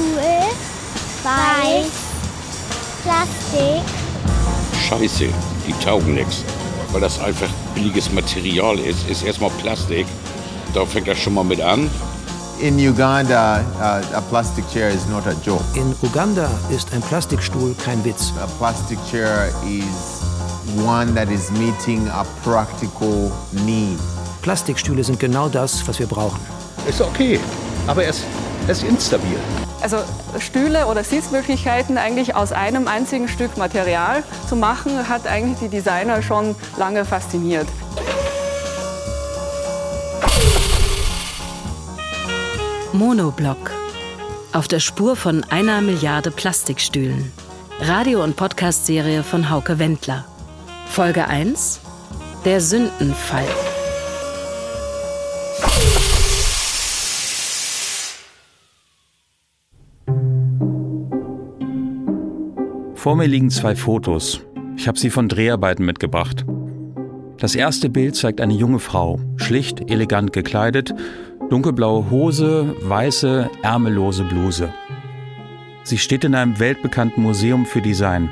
Cool, Weiß, Plastik. Scheiße, die taugen nichts. Weil das einfach billiges Material ist, ist erstmal Plastik. Da fängt das schon mal mit an. In Uganda, a plastic chair is not a joke. In Uganda ist ein Plastikstuhl kein Witz. A plastic chair is one that is meeting a practical need. Plastikstühle sind genau das, was wir brauchen. Ist okay, aber er ist instabil. Also Stühle oder Sitzmöglichkeiten eigentlich aus einem einzigen Stück Material zu machen, hat eigentlich die Designer schon lange fasziniert. Monoblock. Auf der Spur von 1 Milliarde Plastikstühlen. Radio- und Podcast-Serie von Hauke Wendler. Folge 1: Der Sündenfall. Vor mir liegen 2 Fotos. Ich habe sie von Dreharbeiten mitgebracht. Das erste Bild zeigt eine junge Frau, schlicht, elegant gekleidet, dunkelblaue Hose, weiße, ärmellose Bluse. Sie steht in einem weltbekannten Museum für Design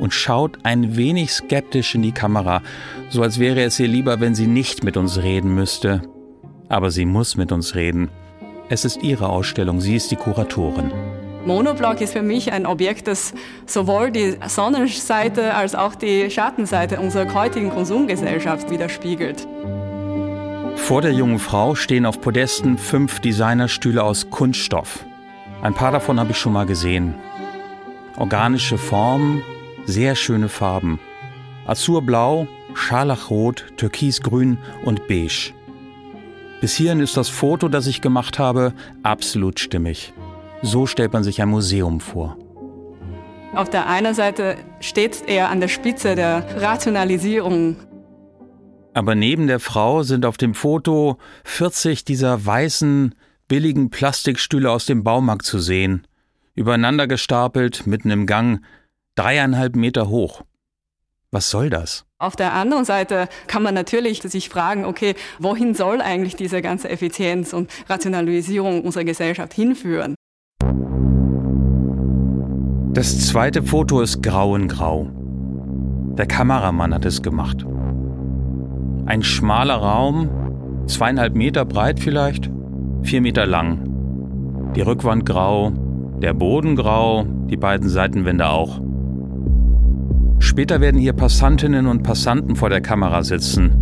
und schaut ein wenig skeptisch in die Kamera, so als wäre es ihr lieber, wenn sie nicht mit uns reden müsste. Aber sie muss mit uns reden. Es ist ihre Ausstellung, sie ist die Kuratorin. Monoblock ist für mich ein Objekt, das sowohl die Sonnenseite als auch die Schattenseite unserer heutigen Konsumgesellschaft widerspiegelt. Vor der jungen Frau stehen auf Podesten 5 Designerstühle aus Kunststoff. Ein paar davon habe ich schon mal gesehen. Organische Formen, sehr schöne Farben. Azurblau, Scharlachrot, Türkisgrün und Beige. Bis hierhin ist das Foto, das ich gemacht habe, absolut stimmig. So stellt man sich ein Museum vor. Auf der einen Seite steht er an der Spitze der Rationalisierung. Aber neben der Frau sind auf dem Foto 40 dieser weißen, billigen Plastikstühle aus dem Baumarkt zu sehen. Übereinander gestapelt, mitten im Gang, 3,5 Meter hoch. Was soll das? Auf der anderen Seite kann man natürlich sich fragen, okay, wohin soll eigentlich diese ganze Effizienz und Rationalisierung unserer Gesellschaft hinführen? Das zweite Foto ist grau in grau. Der Kameramann hat es gemacht. Ein schmaler Raum, 2,5 Meter breit vielleicht, 4 Meter lang. Die Rückwand grau, der Boden grau, die beiden Seitenwände auch. Später werden hier Passantinnen und Passanten vor der Kamera sitzen.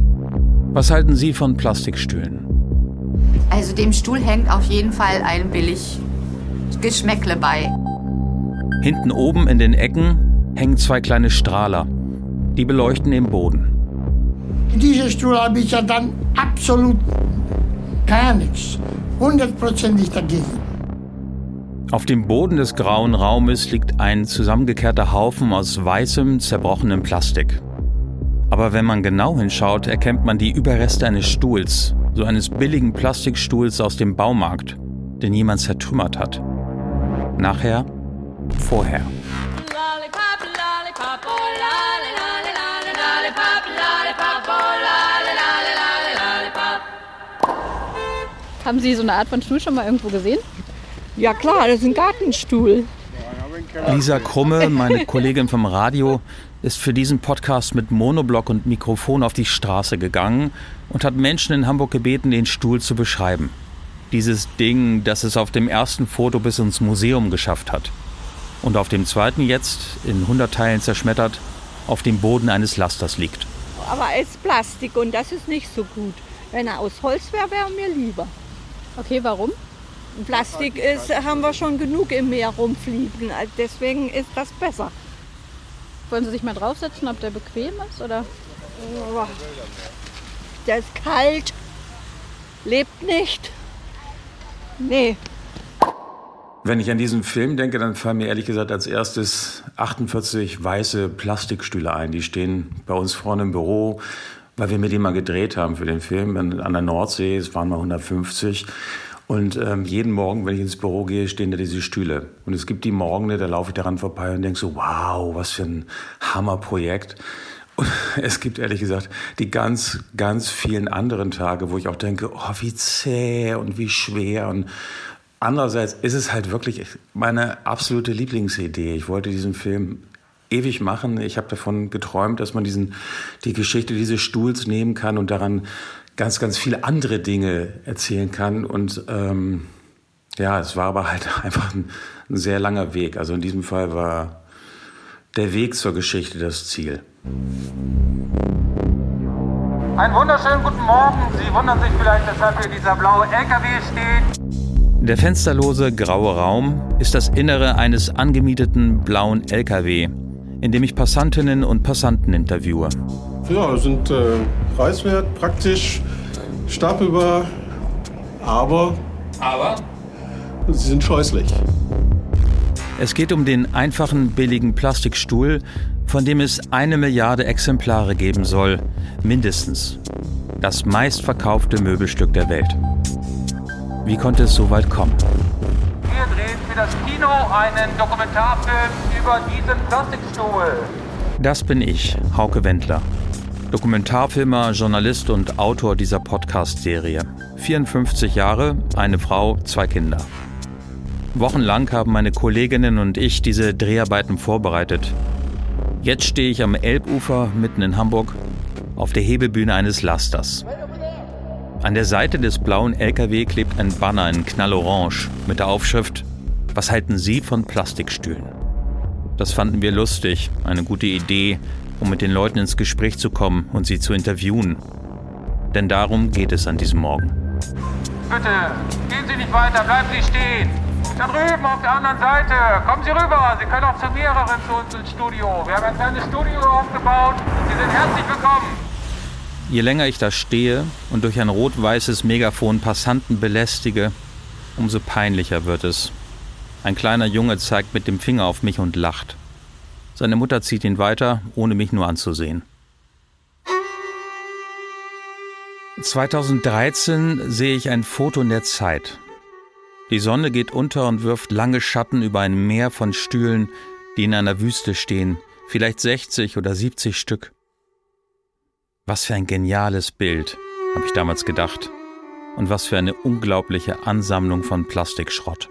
Was halten Sie von Plastikstühlen? Also dem Stuhl hängt auf jeden Fall ein billig Geschmäckle bei. Hinten oben in den Ecken hängen 2 kleine Strahler. Die beleuchten den Boden. Dieser Stuhl habe ich ja dann absolut gar nichts. 100% dagegen. Auf dem Boden des grauen Raumes liegt ein zusammengekehrter Haufen aus weißem, zerbrochenem Plastik. Aber wenn man genau hinschaut, erkennt man die Überreste eines Stuhls, so eines billigen Plastikstuhls aus dem Baumarkt, den jemand zertrümmert hat. Nachher, vorher. Haben Sie so eine Art von Stuhl schon mal irgendwo gesehen? Ja klar, das ist ein Gartenstuhl. Lisa Krumme, meine Kollegin vom Radio, ist für diesen Podcast mit Monoblock und Mikrofon auf die Straße gegangen und hat Menschen in Hamburg gebeten, den Stuhl zu beschreiben. Dieses Ding, das es auf dem ersten Foto bis ins Museum geschafft hat. Und auf dem zweiten jetzt, in 100 Teilen zerschmettert, auf dem Boden eines Lasters liegt. Aber er ist Plastik und das ist nicht so gut. Wenn er aus Holz wäre, wäre mir lieber. Okay, warum? Plastik ist, haben wir schon genug im Meer rumfliegen, also deswegen ist das besser. Wollen Sie sich mal draufsetzen, ob der bequem ist, oder? Oh, der ist kalt, lebt nicht. Nee. Wenn ich an diesen Film denke, dann fallen mir ehrlich gesagt als erstes 48 weiße Plastikstühle ein. Die stehen bei uns vorne im Büro, weil wir mit denen mal gedreht haben für den Film an der Nordsee. Es waren mal 150. Und jeden Morgen, wenn ich ins Büro gehe, stehen da diese Stühle. Und es gibt die Morgen, da laufe ich daran vorbei und denke so, wow, was für ein Hammerprojekt. Und es gibt ehrlich gesagt die ganz, ganz vielen anderen Tage, wo ich auch denke, oh, wie zäh und wie schwer und Andererseits ist es halt wirklich meine absolute Lieblingsidee. Ich wollte diesen Film ewig machen. Ich habe davon geträumt, dass man die Geschichte dieses Stuhls nehmen kann und daran ganz, ganz viele andere Dinge erzählen kann. Und ja, es war aber halt einfach ein sehr langer Weg. Also in diesem Fall war der Weg zur Geschichte das Ziel. Einen wunderschönen guten Morgen. Sie wundern sich vielleicht, weshalb hier dieser blaue LKW steht. Der fensterlose graue Raum ist das Innere eines angemieteten blauen LKW, in dem ich Passantinnen und Passanten interviewe. Ja, sind preiswert, praktisch, stapelbar, aber sie sind scheußlich. Es geht um den einfachen, billigen Plastikstuhl, von dem es 1 Milliarde Exemplare geben soll, mindestens. Das meistverkaufte Möbelstück der Welt. Wie konnte es so weit kommen? Wir drehen für das Kino einen Dokumentarfilm über diesen Plastikstuhl. Das bin ich, Hauke Wendler. Dokumentarfilmer, Journalist und Autor dieser Podcast-Serie. 54 Jahre, eine Frau, 2 Kinder. Wochenlang haben meine Kolleginnen und ich diese Dreharbeiten vorbereitet. Jetzt stehe ich am Elbufer, mitten in Hamburg, auf der Hebebühne eines Lasters. An der Seite des blauen LKW klebt ein Banner in Knallorange mit der Aufschrift »Was halten Sie von Plastikstühlen?« Das fanden wir lustig, eine gute Idee, um mit den Leuten ins Gespräch zu kommen und sie zu interviewen. Denn darum geht es an diesem Morgen. Bitte, gehen Sie nicht weiter, bleiben Sie stehen. Da drüben auf der anderen Seite, kommen Sie rüber, Sie können auch zu mehreren zu uns ins Studio. Wir haben ein kleines Studio aufgebaut, Sie sind herzlich willkommen. Je länger ich da stehe und durch ein rot-weißes Megafon Passanten belästige, umso peinlicher wird es. Ein kleiner Junge zeigt mit dem Finger auf mich und lacht. Seine Mutter zieht ihn weiter, ohne mich nur anzusehen. 2013 sehe ich ein Foto in der Zeit. Die Sonne geht unter und wirft lange Schatten über ein Meer von Stühlen, die in einer Wüste stehen, vielleicht 60 oder 70 Stück. Was für ein geniales Bild, habe ich damals gedacht. Und was für eine unglaubliche Ansammlung von Plastikschrott.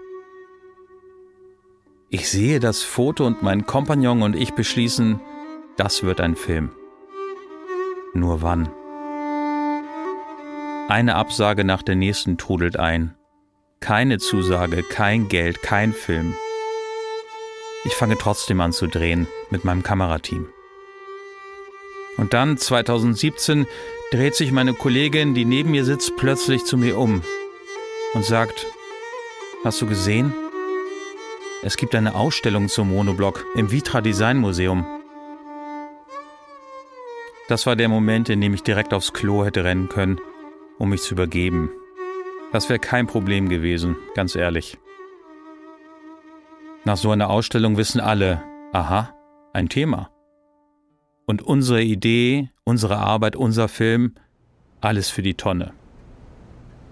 Ich sehe das Foto und mein Kompagnon und ich beschließen, das wird ein Film. Nur wann? Eine Absage nach der nächsten trudelt ein. Keine Zusage, kein Geld, kein Film. Ich fange trotzdem an zu drehen mit meinem Kamerateam. Und dann, 2017, dreht sich meine Kollegin, die neben mir sitzt, plötzlich zu mir um und sagt, hast du gesehen? Es gibt eine Ausstellung zum Monoblock im Vitra Design Museum. Das war der Moment, in dem ich direkt aufs Klo hätte rennen können, um mich zu übergeben. Das wäre kein Problem gewesen, ganz ehrlich. Nach so einer Ausstellung wissen alle, aha, ein Thema. Und unsere Idee, unsere Arbeit, unser Film, alles für die Tonne.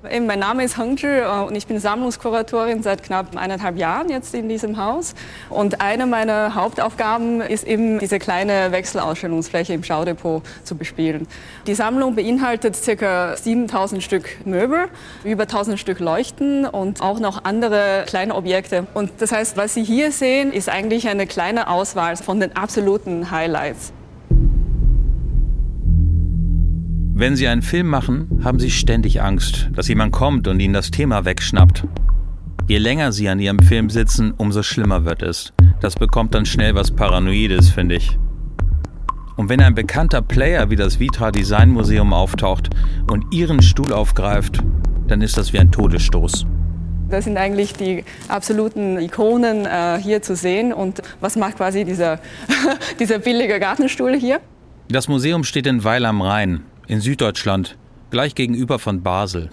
Mein Name ist Heng Ji und ich bin Sammlungskuratorin seit knapp 1,5 Jahren jetzt in diesem Haus. Und eine meiner Hauptaufgaben ist eben, diese kleine Wechselausstellungsfläche im Schaudepot zu bespielen. Die Sammlung beinhaltet ca. 7.000 Stück Möbel, über 1.000 Stück Leuchten und auch noch andere kleine Objekte. Und das heißt, was Sie hier sehen, ist eigentlich eine kleine Auswahl von den absoluten Highlights. Wenn Sie einen Film machen, haben Sie ständig Angst, dass jemand kommt und Ihnen das Thema wegschnappt. Je länger Sie an Ihrem Film sitzen, umso schlimmer wird es. Das bekommt dann schnell was Paranoides, finde ich. Und wenn ein bekannter Player wie das Vitra Design Museum auftaucht und Ihren Stuhl aufgreift, dann ist das wie ein Todesstoß. Das sind eigentlich die absoluten Ikonen hier zu sehen. Und was macht quasi dieser billige Gartenstuhl hier? Das Museum steht in Weil am Rhein. In Süddeutschland, gleich gegenüber von Basel.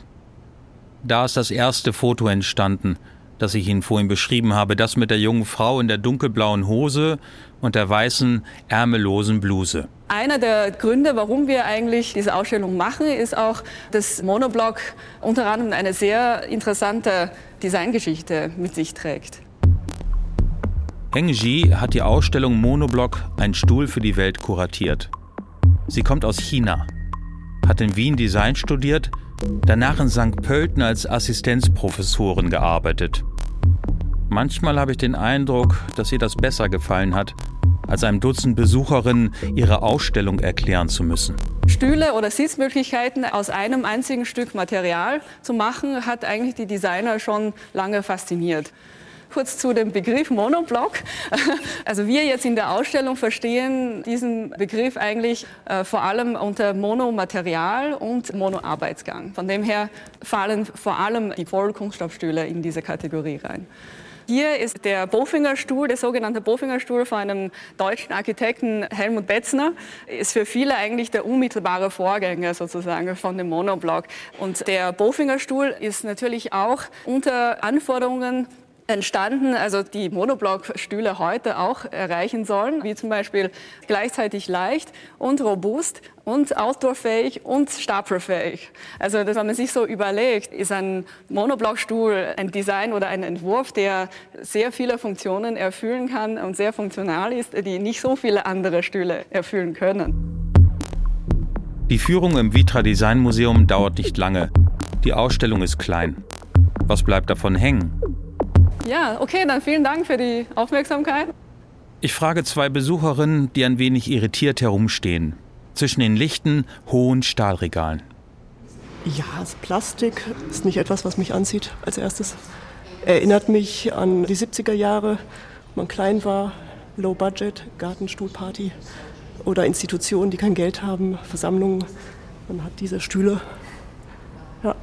Da ist das erste Foto entstanden, das ich Ihnen vorhin beschrieben habe, das mit der jungen Frau in der dunkelblauen Hose und der weißen, ärmellosen Bluse. Einer der Gründe, warum wir eigentlich diese Ausstellung machen, ist auch, dass Monoblock unter anderem eine sehr interessante Designgeschichte mit sich trägt. Heng Ji hat die Ausstellung Monoblock, ein Stuhl für die Welt, kuratiert. Sie kommt aus China. Hat in Wien Design studiert danach in St. Pölten als Assistenzprofessorin gearbeitet. Manchmal habe ich den Eindruck, dass ihr das besser gefallen hat, als einem Dutzend Besucherinnen ihre Ausstellung erklären zu müssen. Stühle oder Sitzmöglichkeiten aus einem einzigen Stück Material zu machen, hat eigentlich die Designer schon lange fasziniert. Kurz zu dem Begriff Monoblock. Also wir jetzt in der Ausstellung verstehen diesen Begriff eigentlich vor allem unter Monomaterial und Monoarbeitsgang. Von dem her fallen vor allem die Vollkunststoffstühle in diese Kategorie rein. Hier ist der Bofingerstuhl, der sogenannte Bofingerstuhl von einem deutschen Architekten Helmut Betzner. Ist für viele eigentlich der unmittelbare Vorgänger sozusagen von dem Monoblock. Und der Bofingerstuhl ist natürlich auch unter Anforderungen entstanden, also die Monoblock-Stühle heute auch erreichen sollen, wie zum Beispiel gleichzeitig leicht und robust und outdoorfähig und stapelfähig. Also wenn man sich so überlegt, ist ein Monoblock-Stuhl ein Design oder ein Entwurf, der sehr viele Funktionen erfüllen kann und sehr funktional ist, die nicht so viele andere Stühle erfüllen können. Die Führung im Vitra Design Museum dauert nicht lange. Die Ausstellung ist klein. Was bleibt davon hängen? Ja, okay, dann vielen Dank für die Aufmerksamkeit. Ich frage zwei Besucherinnen, die ein wenig irritiert herumstehen. Zwischen den lichten, hohen Stahlregalen. Ja, das Plastik ist nicht etwas, was mich anzieht als erstes. Erinnert mich an die 70er Jahre, wenn man klein war, Low Budget, Gartenstuhlparty oder Institutionen, die kein Geld haben, Versammlungen. Man hat diese Stühle. Ja,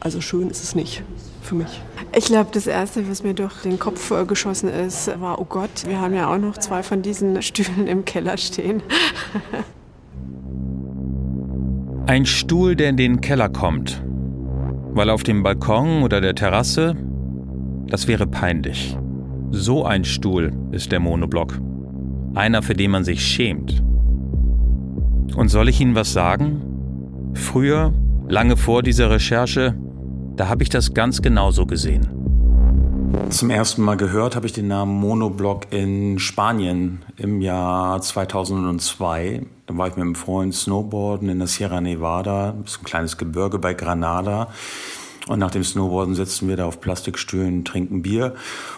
also schön ist es nicht. Für mich. Ich glaube, das Erste, was mir durch den Kopf geschossen ist, war, oh Gott, wir haben ja auch noch zwei von diesen Stühlen im Keller stehen. Ein Stuhl, der in den Keller kommt. Weil auf dem Balkon oder der Terrasse, das wäre peinlich. So ein Stuhl ist der Monoblock. Einer, für den man sich schämt. Und soll ich Ihnen was sagen? Früher, lange vor dieser Recherche, da habe ich das ganz genauso gesehen. Zum ersten Mal gehört habe ich den Namen Monoblock in Spanien im Jahr 2002. Da war ich mit einem Freund snowboarden in der Sierra Nevada, das ist ein kleines Gebirge bei Granada. Und nach dem Snowboarden sitzen wir da auf Plastikstühlen, trinken Bier.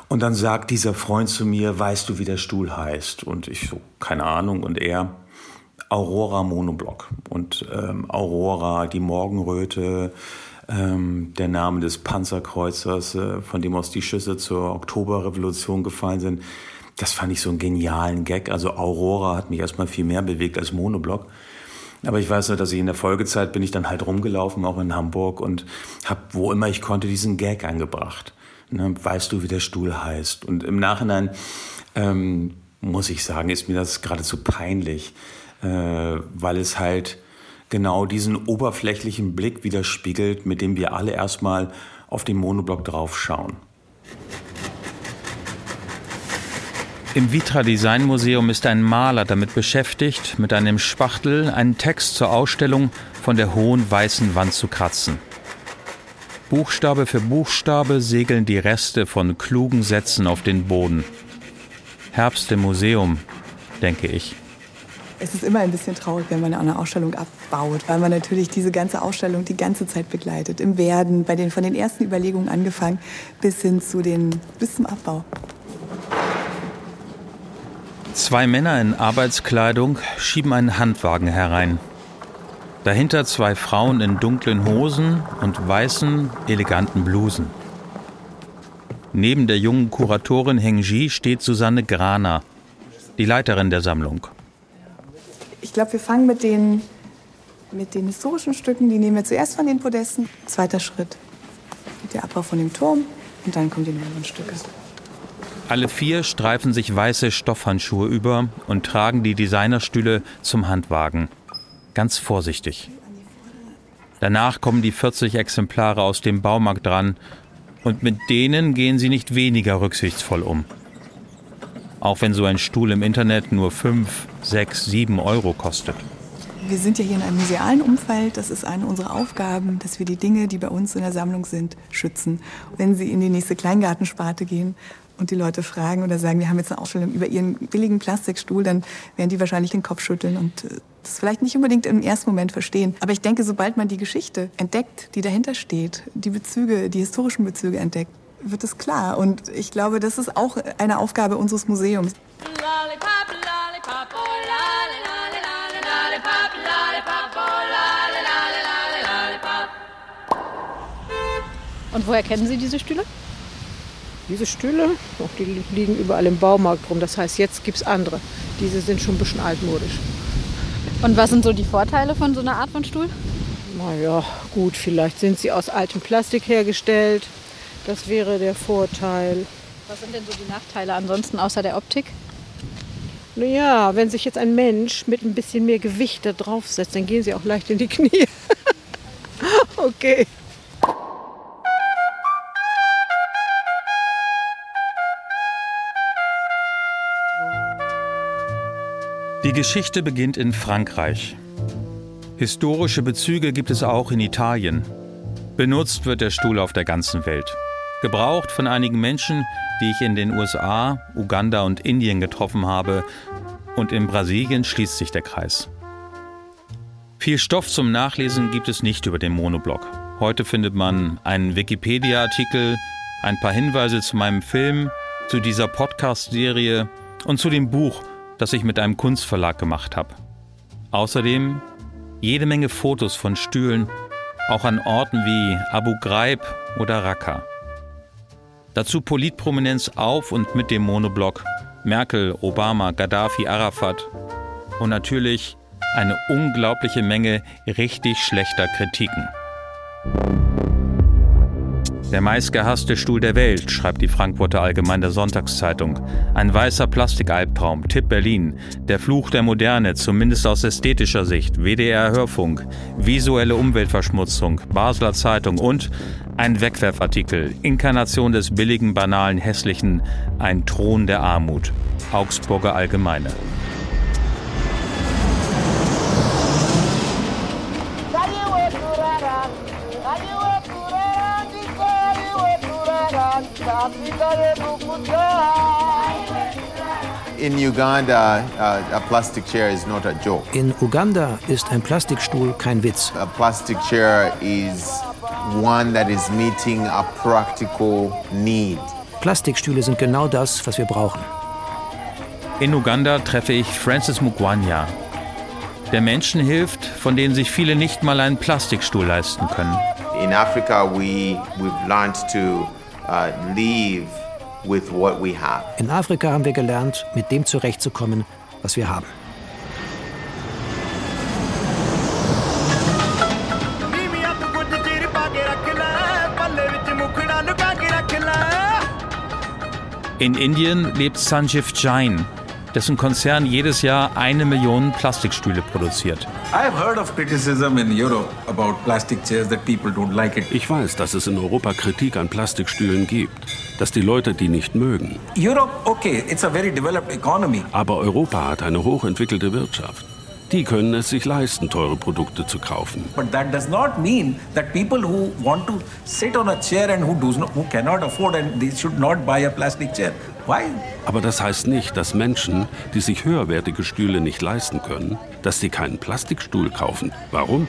Und dann sagt dieser Freund zu mir, weißt du, wie der Stuhl heißt? Und ich so, keine Ahnung. Und er, Aurora Monoblock. Und Aurora, die Morgenröte, der Name des Panzerkreuzers, von dem aus die Schüsse zur Oktoberrevolution gefallen sind. Das fand ich so einen genialen Gag. Also Aurora hat mich erstmal viel mehr bewegt als Monoblock. Aber ich weiß nur, dass ich in der Folgezeit bin ich dann halt rumgelaufen, auch in Hamburg, und habe, wo immer ich konnte, diesen Gag angebracht. Ne, weißt du, wie der Stuhl heißt? Und im Nachhinein, muss ich sagen, ist mir das geradezu peinlich, weil es halt genau diesen oberflächlichen Blick widerspiegelt, mit dem wir alle erstmal auf den Monoblock draufschauen. Im Vitra Design Museum ist ein Maler damit beschäftigt, mit einem Spachtel einen Text zur Ausstellung von der hohen weißen Wand zu kratzen. Buchstabe für Buchstabe segeln die Reste von klugen Sätzen auf den Boden. Herbst im Museum, denke ich. Es ist immer ein bisschen traurig, wenn man eine Ausstellung abbaut, weil man natürlich diese ganze Ausstellung die ganze Zeit begleitet. Im Werden, von den ersten Überlegungen angefangen, bis zum Abbau. Zwei Männer in Arbeitskleidung schieben einen Handwagen herein. Dahinter zwei Frauen in dunklen Hosen und weißen, eleganten Blusen. Neben der jungen Kuratorin Heng Ji steht Susanne Graner, die Leiterin der Sammlung. Ich glaube, wir fangen mit den historischen Stücken, die nehmen wir zuerst von den Podesten. Zweiter Schritt, der Abbau von dem Turm, und dann kommen die neuen Stücke. Alle vier streifen sich weiße Stoffhandschuhe über und tragen die Designerstühle zum Handwagen. Ganz vorsichtig. Danach kommen die 40 Exemplare aus dem Baumarkt dran, und mit denen gehen sie nicht weniger rücksichtsvoll um. Auch wenn so ein Stuhl im Internet nur 5, 6, 7 € kostet. Wir sind ja hier in einem musealen Umfeld. Das ist eine unserer Aufgaben, dass wir die Dinge, die bei uns in der Sammlung sind, schützen. Wenn sie in die nächste Kleingartensparte gehen, und die Leute fragen oder sagen, wir haben jetzt eine Ausstellung über ihren billigen Plastikstuhl, dann werden die wahrscheinlich den Kopf schütteln und das vielleicht nicht unbedingt im ersten Moment verstehen. Aber ich denke, sobald man die Geschichte entdeckt, die dahinter steht, die Bezüge, die historischen Bezüge entdeckt, wird es klar. Und ich glaube, das ist auch eine Aufgabe unseres Museums. Und woher kennen Sie diese Stühle? Diese Stühle, auch die liegen überall im Baumarkt rum. Das heißt, jetzt gibt es andere. Diese sind schon ein bisschen altmodisch. Und was sind so die Vorteile von so einer Art von Stuhl? Na ja, gut, vielleicht sind sie aus altem Plastik hergestellt. Das wäre der Vorteil. Was sind denn so die Nachteile ansonsten außer der Optik? Naja, wenn sich jetzt ein Mensch mit ein bisschen mehr Gewicht da draufsetzt, dann gehen sie auch leicht in die Knie. Okay. Die Geschichte beginnt in Frankreich. Historische Bezüge gibt es auch in Italien. Benutzt wird der Stuhl auf der ganzen Welt. Gebraucht von einigen Menschen, die ich in den USA, Uganda und Indien getroffen habe. Und in Brasilien schließt sich der Kreis. Viel Stoff zum Nachlesen gibt es nicht über den Monoblock. Heute findet man einen Wikipedia-Artikel, ein paar Hinweise zu meinem Film, zu dieser Podcast-Serie und zu dem Buch, das ich mit einem Kunstverlag gemacht habe. Außerdem jede Menge Fotos von Stühlen, auch an Orten wie Abu Ghraib oder Raqqa. Dazu Politprominenz auf und mit dem Monoblock, Merkel, Obama, Gaddafi, Arafat und natürlich eine unglaubliche Menge richtig schlechter Kritiken. Der meistgehasste Stuhl der Welt, schreibt die Frankfurter Allgemeine Sonntagszeitung. Ein weißer Plastikalbtraum, Tipp Berlin. Der Fluch der Moderne, zumindest aus ästhetischer Sicht, WDR-Hörfunk. Visuelle Umweltverschmutzung, Basler Zeitung und ein Wegwerfartikel. Inkarnation des billigen, banalen, hässlichen, ein Thron der Armut. Augsburger Allgemeine. In Uganda ist ein Plastikstuhl kein Witz. A plastic chair is one that is meeting a practical need. Plastikstühle sind genau das, was wir brauchen. In Uganda treffe ich Francis Mugwanya, der Menschen hilft, von denen sich viele nicht mal einen Plastikstuhl leisten können. In Africa we've learned to live with what we have. In Afrika haben wir gelernt, mit dem zurechtzukommen, was wir haben. In Indien lebt Sanjiv Jain, dessen Konzern jedes Jahr 1 Million Plastikstühle produziert. Ich weiß, dass es in Europa Kritik an Plastikstühlen gibt, dass die Leute die nicht mögen. Aber Europa hat eine hochentwickelte Wirtschaft. Die können es sich leisten, teure Produkte zu kaufen. Aber das heißt nicht, dass Menschen, die sich höherwertige Stühle nicht leisten können, dass sie keinen Plastikstuhl kaufen. Warum?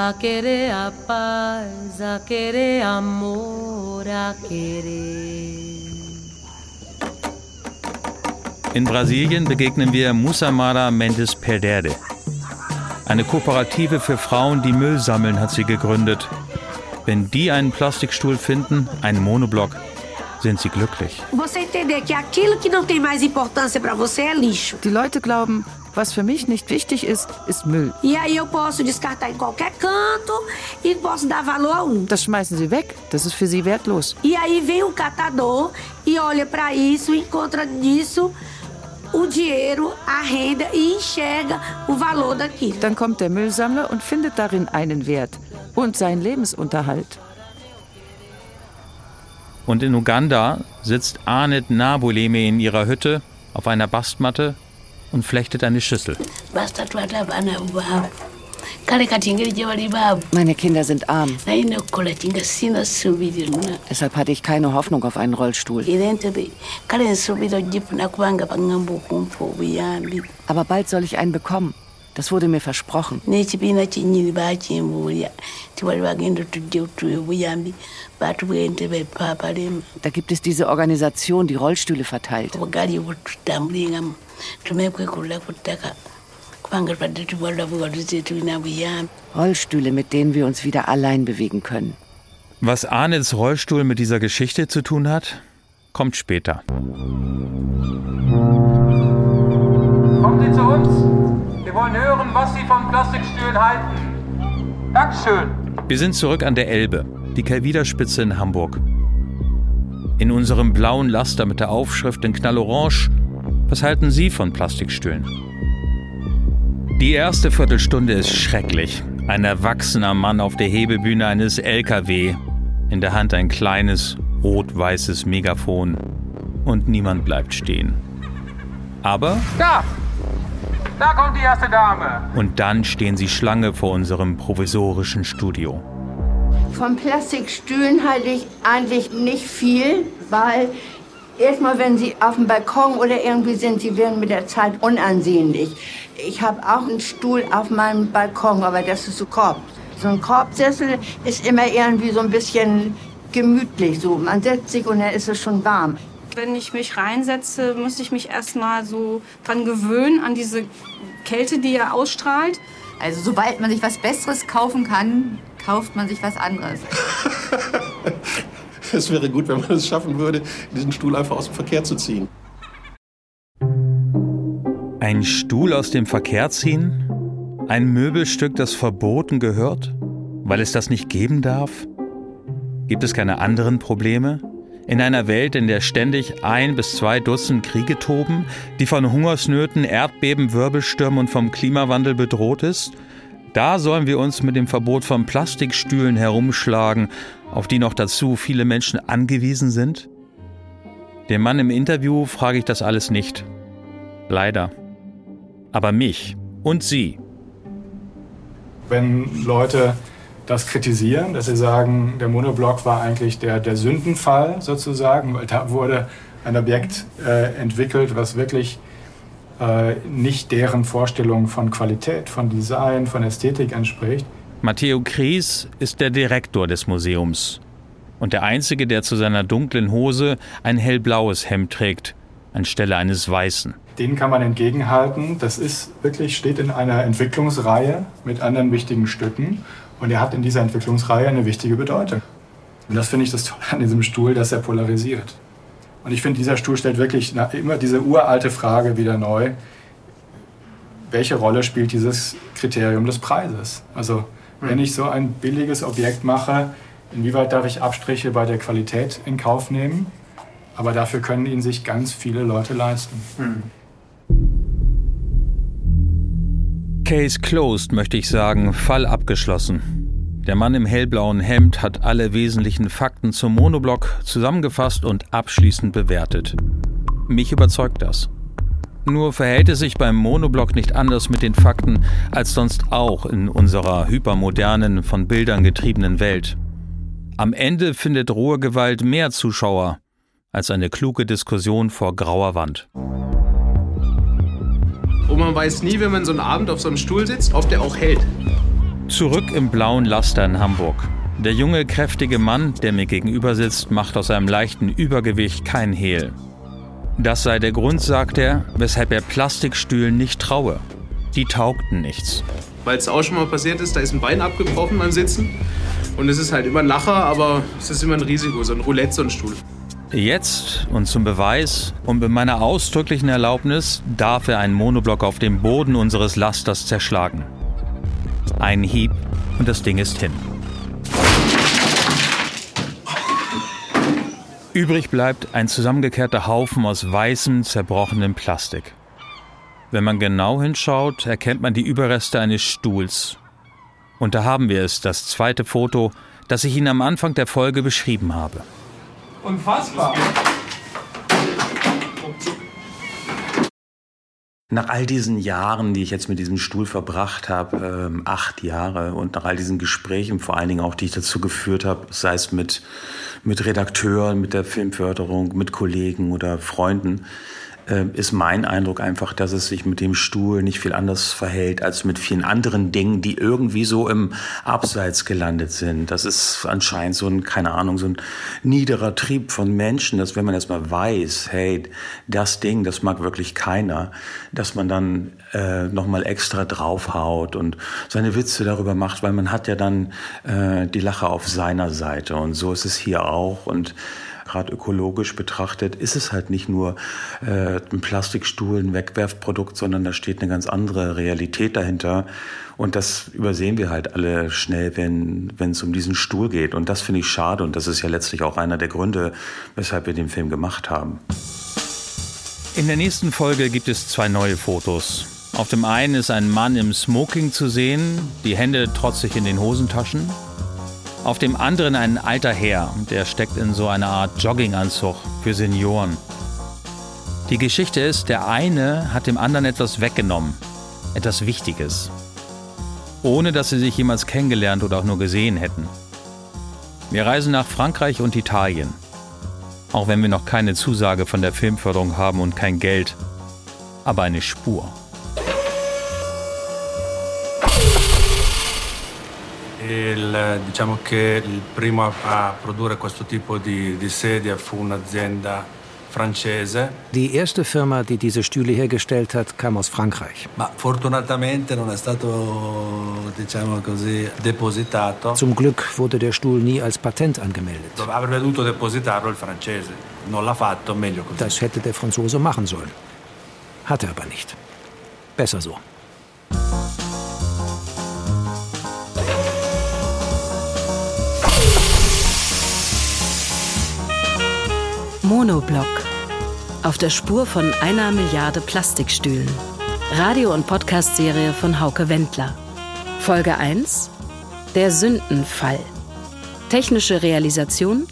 A querer a paz, a querer amor, a querer. In Brasilien begegnen wir Mussamala Mendes Perdade. Eine Kooperative für Frauen, die Müll sammeln, hat sie gegründet. Wenn die einen Plastikstuhl finden, einen Monoblock, sind sie glücklich. Die Leute glauben, was für mich nicht wichtig ist, ist Müll. Das schmeißen sie weg, das ist für sie wertlos. Dann kommt der Müllsammler und findet darin einen Wert und seinen Lebensunterhalt. Und in Uganda sitzt Anet Nabuleme in ihrer Hütte auf einer Bastmatte und flechtet eine Schüssel. Meine Kinder sind arm. Deshalb hatte ich keine Hoffnung auf einen Rollstuhl. Aber bald soll ich einen bekommen. Das wurde mir versprochen. Da gibt es diese Organisation, die Rollstühle verteilt. Rollstühle, mit denen wir uns wieder allein bewegen können. Was Anets Rollstuhl mit dieser Geschichte zu tun hat, kommt später. Kommen Sie zu uns. Wir wollen hören, was Sie von Plastikstühlen halten. Dankeschön. Wir sind zurück an der Elbe, die Kelwiderspitze in Hamburg. In unserem blauen Laster mit der Aufschrift in Knallorange: Was halten Sie von Plastikstühlen? Die erste Viertelstunde ist schrecklich. Ein erwachsener Mann auf der Hebebühne eines LKW, in der Hand ein kleines, rot-weißes Megafon. Und niemand bleibt stehen. Aber... Da kommt die erste Dame. Und dann stehen sie Schlange vor unserem provisorischen Studio. Von Plastikstühlen halte ich eigentlich nicht viel, weil... Erstmal, wenn sie auf dem Balkon oder irgendwie sind, sie werden mit der Zeit unansehnlich. Ich habe auch einen Stuhl auf meinem Balkon, aber das ist so Korb. So ein Korbsessel ist immer irgendwie so ein bisschen gemütlich. So. Man setzt sich und dann ist es schon warm. Wenn ich mich reinsetze, muss ich mich erstmal so dran gewöhnen, an diese Kälte, die er ausstrahlt. Also sobald man sich was Besseres kaufen kann, kauft man sich was anderes. Es wäre gut, wenn man es schaffen würde, diesen Stuhl einfach aus dem Verkehr zu ziehen. Einen Stuhl aus dem Verkehr ziehen? Ein Möbelstück, das verboten gehört? Weil es das nicht geben darf? Gibt es keine anderen Probleme? In einer Welt, in der ständig 1 bis 2 Dutzend Kriege toben, die von Hungersnöten, Erdbeben, Wirbelstürmen und vom Klimawandel bedroht ist? Da sollen wir uns mit dem Verbot von Plastikstühlen herumschlagen, auf die noch dazu viele Menschen angewiesen sind? Dem Mann im Interview frage ich das alles nicht. Leider. Aber mich und Sie. Wenn Leute das kritisieren, dass sie sagen, der Monoblock war eigentlich der Sündenfall sozusagen, weil da wurde ein Objekt entwickelt, was wirklich nicht deren Vorstellung von Qualität, von Design, von Ästhetik entspricht. Matteo Kries ist der Direktor des Museums und der Einzige, der zu seiner dunklen Hose ein hellblaues Hemd trägt, anstelle eines weißen. Den kann man entgegenhalten. Das ist wirklich, steht in einer Entwicklungsreihe mit anderen wichtigen Stücken und er hat in dieser Entwicklungsreihe eine wichtige Bedeutung. Und das finde ich das Tolle an diesem Stuhl, dass er polarisiert. Und ich finde, dieser Stuhl stellt wirklich immer diese uralte Frage wieder neu. Welche Rolle spielt dieses Kriterium des Preises? Also, wenn ich so ein billiges Objekt mache, inwieweit darf ich Abstriche bei der Qualität in Kauf nehmen? Aber dafür können ihn sich ganz viele Leute leisten. Case closed, möchte ich sagen. Fall abgeschlossen. Der Mann im hellblauen Hemd hat alle wesentlichen Fakten zum Monoblock zusammengefasst und abschließend bewertet. Mich überzeugt das. Nur verhält es sich beim Monoblock nicht anders mit den Fakten als sonst auch in unserer hypermodernen, von Bildern getriebenen Welt. Am Ende findet rohe Gewalt mehr Zuschauer als eine kluge Diskussion vor grauer Wand. Und man weiß nie, wenn man so einen Abend auf so einem Stuhl sitzt, ob der auch hält. Zurück im blauen Laster in Hamburg. Der junge, kräftige Mann, der mir gegenüber sitzt, macht aus seinem leichten Übergewicht kein Hehl. Das sei der Grund, sagt er, weshalb er Plastikstühlen nicht traue. Die taugten nichts. Weil es auch schon mal passiert ist, da ist ein Bein abgebrochen beim Sitzen. Und es ist halt immer ein Lacher, aber es ist immer ein Risiko, so ein Roulette, so ein Stuhl. Jetzt und zum Beweis und mit meiner ausdrücklichen Erlaubnis darf er einen Monoblock auf dem Boden unseres Lasters zerschlagen. Ein Hieb und das Ding ist hin. Übrig bleibt ein zusammengekehrter Haufen aus weißem, zerbrochenem Plastik. Wenn man genau hinschaut, erkennt man die Überreste eines Stuhls. Und da haben wir es, das zweite Foto, das ich Ihnen am Anfang der Folge beschrieben habe. Unfassbar! Nach all diesen Jahren, die ich jetzt mit diesem Stuhl verbracht habe, 8 Jahre, und nach all diesen Gesprächen, vor allen Dingen auch, die ich dazu geführt habe, sei es mit Redakteuren, mit der Filmförderung, mit Kollegen oder Freunden, ist mein Eindruck einfach, dass es sich mit dem Stuhl nicht viel anders verhält als mit vielen anderen Dingen, die irgendwie so im Abseits gelandet sind. Das ist anscheinend so ein niederer Trieb von Menschen, dass wenn man erstmal weiß, hey, das Ding, das mag wirklich keiner, dass man dann nochmal extra draufhaut und seine Witze darüber macht, weil man hat ja dann die Lache auf seiner Seite, und so ist es hier auch. Und gerade ökologisch betrachtet, ist es halt nicht nur ein Plastikstuhl, ein Wegwerfprodukt, sondern da steht eine ganz andere Realität dahinter. Und das übersehen wir halt alle schnell, wenn es um diesen Stuhl geht. Und das finde ich schade. Und das ist ja letztlich auch einer der Gründe, weshalb wir den Film gemacht haben. In der nächsten Folge gibt es 2 neue Fotos. Auf dem einen ist ein Mann im Smoking zu sehen, die Hände trotzig in den Hosentaschen. Auf dem anderen ein alter Herr, der steckt in so einer Art Jogginganzug für Senioren. Die Geschichte ist, der eine hat dem anderen etwas weggenommen, etwas Wichtiges, ohne dass sie sich jemals kennengelernt oder auch nur gesehen hätten. Wir reisen nach Frankreich und Italien, auch wenn wir noch keine Zusage von der Filmförderung haben und kein Geld, aber eine Spur. Diciamo che il primo a produrre questo tipo di sedia fu un'azienda francese. Die erste Firma, die diese Stühle hergestellt hat, kam aus Frankreich. Ma fortunatamente non è stato, diciamo così, depositato. Zum Glück wurde der Stuhl nie als Patent angemeldet. Avrebbe dovuto depositarlo il francese. Non l'ha fatto, meglio così. Das hätte der Franzose machen sollen. Hat er aber nicht. Besser so. Monoblock. Auf der Spur von 1 Milliarde Plastikstühlen. Radio- und Podcast-Serie von Hauke Wendler. Folge 1: Der Sündenfall. Technische Realisation: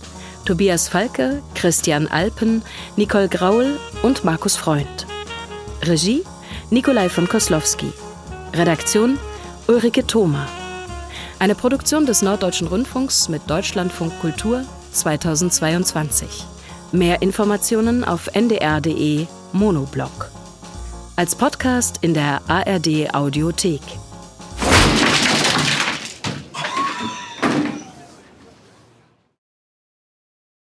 Tobias Falke, Christian Alpen, Nicole Graul und Markus Freund. Regie: Nikolai von Koslowski. Redaktion: Ulrike Toma. Eine Produktion des Norddeutschen Rundfunks mit Deutschlandfunk Kultur 2022. Mehr Informationen auf ndr.de/monoblock. Als Podcast in der ARD Audiothek.